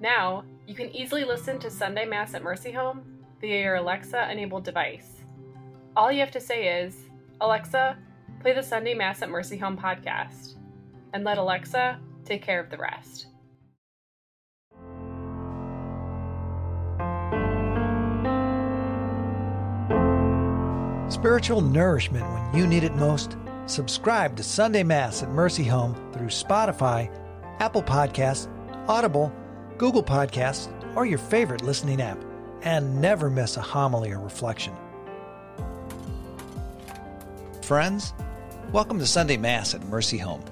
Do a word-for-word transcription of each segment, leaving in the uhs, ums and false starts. Now, you can easily listen to Sunday Mass at Mercy Home via your Alexa-enabled device. All you have to say is, "Alexa, play the Sunday Mass at Mercy Home podcast," and let Alexa take care of the rest. Spiritual nourishment when you need it most. Subscribe to Sunday Mass at Mercy Home through Spotify, Apple Podcasts, Audible, Google Podcasts, or your favorite listening app, and never miss a homily or reflection. Friends, welcome to Sunday Mass at Mercy Home.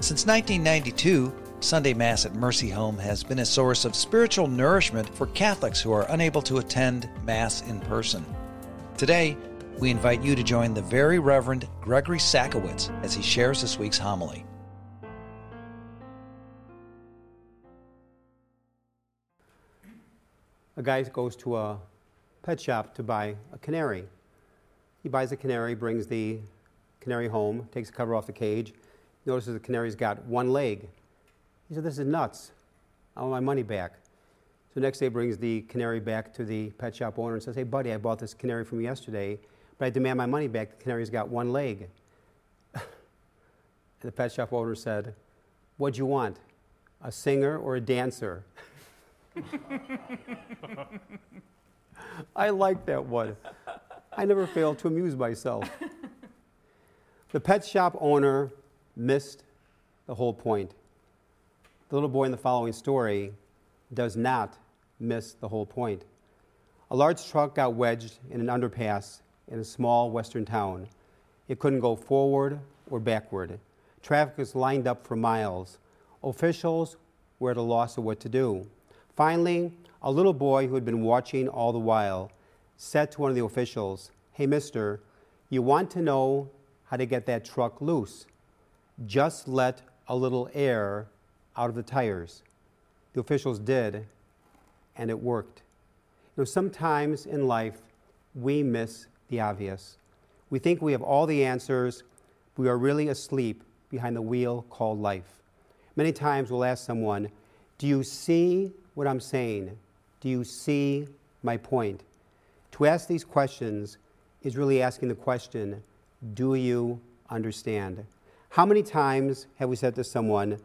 Since nineteen ninety-two, Sunday Mass at Mercy Home has been a source of spiritual nourishment for Catholics who are unable to attend Mass in person. Today, we invite you to join the Very Reverend Gregory Sakowicz as he shares this week's homily. A guy goes to a pet shop to buy a canary. He buys a canary, brings the canary home, takes the cover off the cage, notices the canary's got one leg. He said, "This is nuts. I want my money back." So next day brings the canary back to the pet shop owner and says, "Hey, buddy, I bought this canary from yesterday, but I demand my money back. The canary's got one leg." And the pet shop owner said, "What'd you want, a singer or a dancer?" I like that one. I never fail to amuse myself. The pet shop owner missed the whole point. The little boy in the following story does not miss the whole point. A large truck got wedged in an underpass in a small western town. It couldn't go forward or backward. Traffic was lined up for miles. Officials were at a loss of what to do. Finally, a little boy who had been watching all the while said to one of the officials, "Hey, mister, you want to know how to get that truck loose? Just let a little air out of the tires." The officials did, and it worked. You know, sometimes in life, we miss the obvious. We think we have all the answers, but we are really asleep behind the wheel called life. Many times we'll ask someone, "Do you see what I'm saying? Do you see my point?" To ask these questions is really asking the question, do you understand? How many times have we said to someone,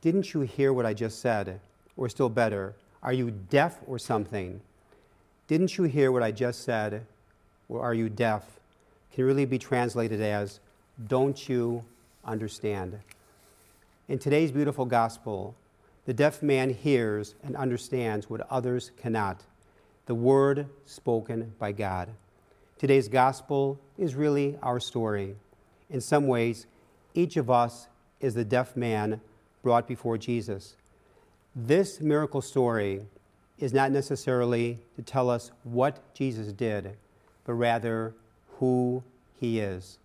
"Didn't you hear what I just said?" Or still better, "Are you deaf or something?" "Didn't you hear what I just said?" or "Are you deaf?" can really be translated as, "Don't you understand?" In today's beautiful gospel, the deaf man hears and understands what others cannot, the word spoken by God. Today's gospel is really our story. In some ways, each of us is the deaf man brought before Jesus. This miracle story is not necessarily to tell us what Jesus did, but rather who he is.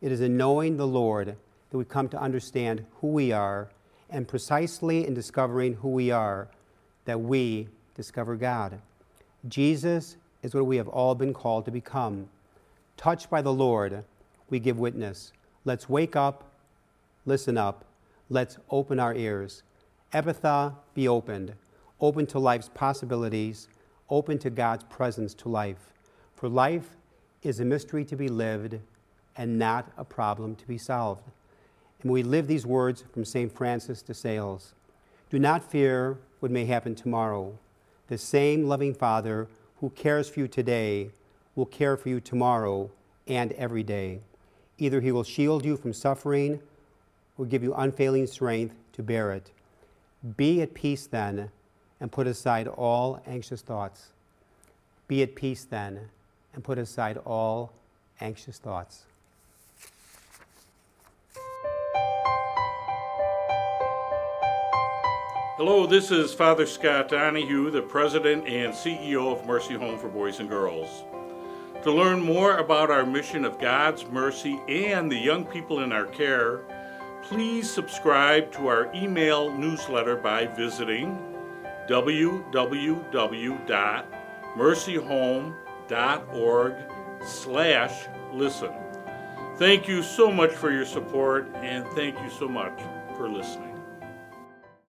It is in knowing the Lord that we come to understand who we are, and precisely in discovering who we are that we discover God. Jesus is what we have all been called to become. Touched by the Lord, we give witness. Let's wake up, listen up, let's open our ears. Ephatha, be opened, open to life's possibilities, open to God's presence to life. For life is a mystery to be lived and not a problem to be solved. And we live these words from Saint Francis de Sales. Do not fear what may happen tomorrow. The same loving Father who cares for you today will care for you tomorrow and every day. Either he will shield you from suffering or give you unfailing strength to bear it. Be at peace then, and put aside all anxious thoughts. Be at peace then, and put aside all anxious thoughts. Hello, this is Father Scott Donahue, the President and C E O of Mercy Home for Boys and Girls. To learn more about our mission of God's mercy and the young people in our care, please subscribe to our email newsletter by visiting w w w dot mercy home dot org slash listen. Thank you so much for your support, and thank you so much for listening.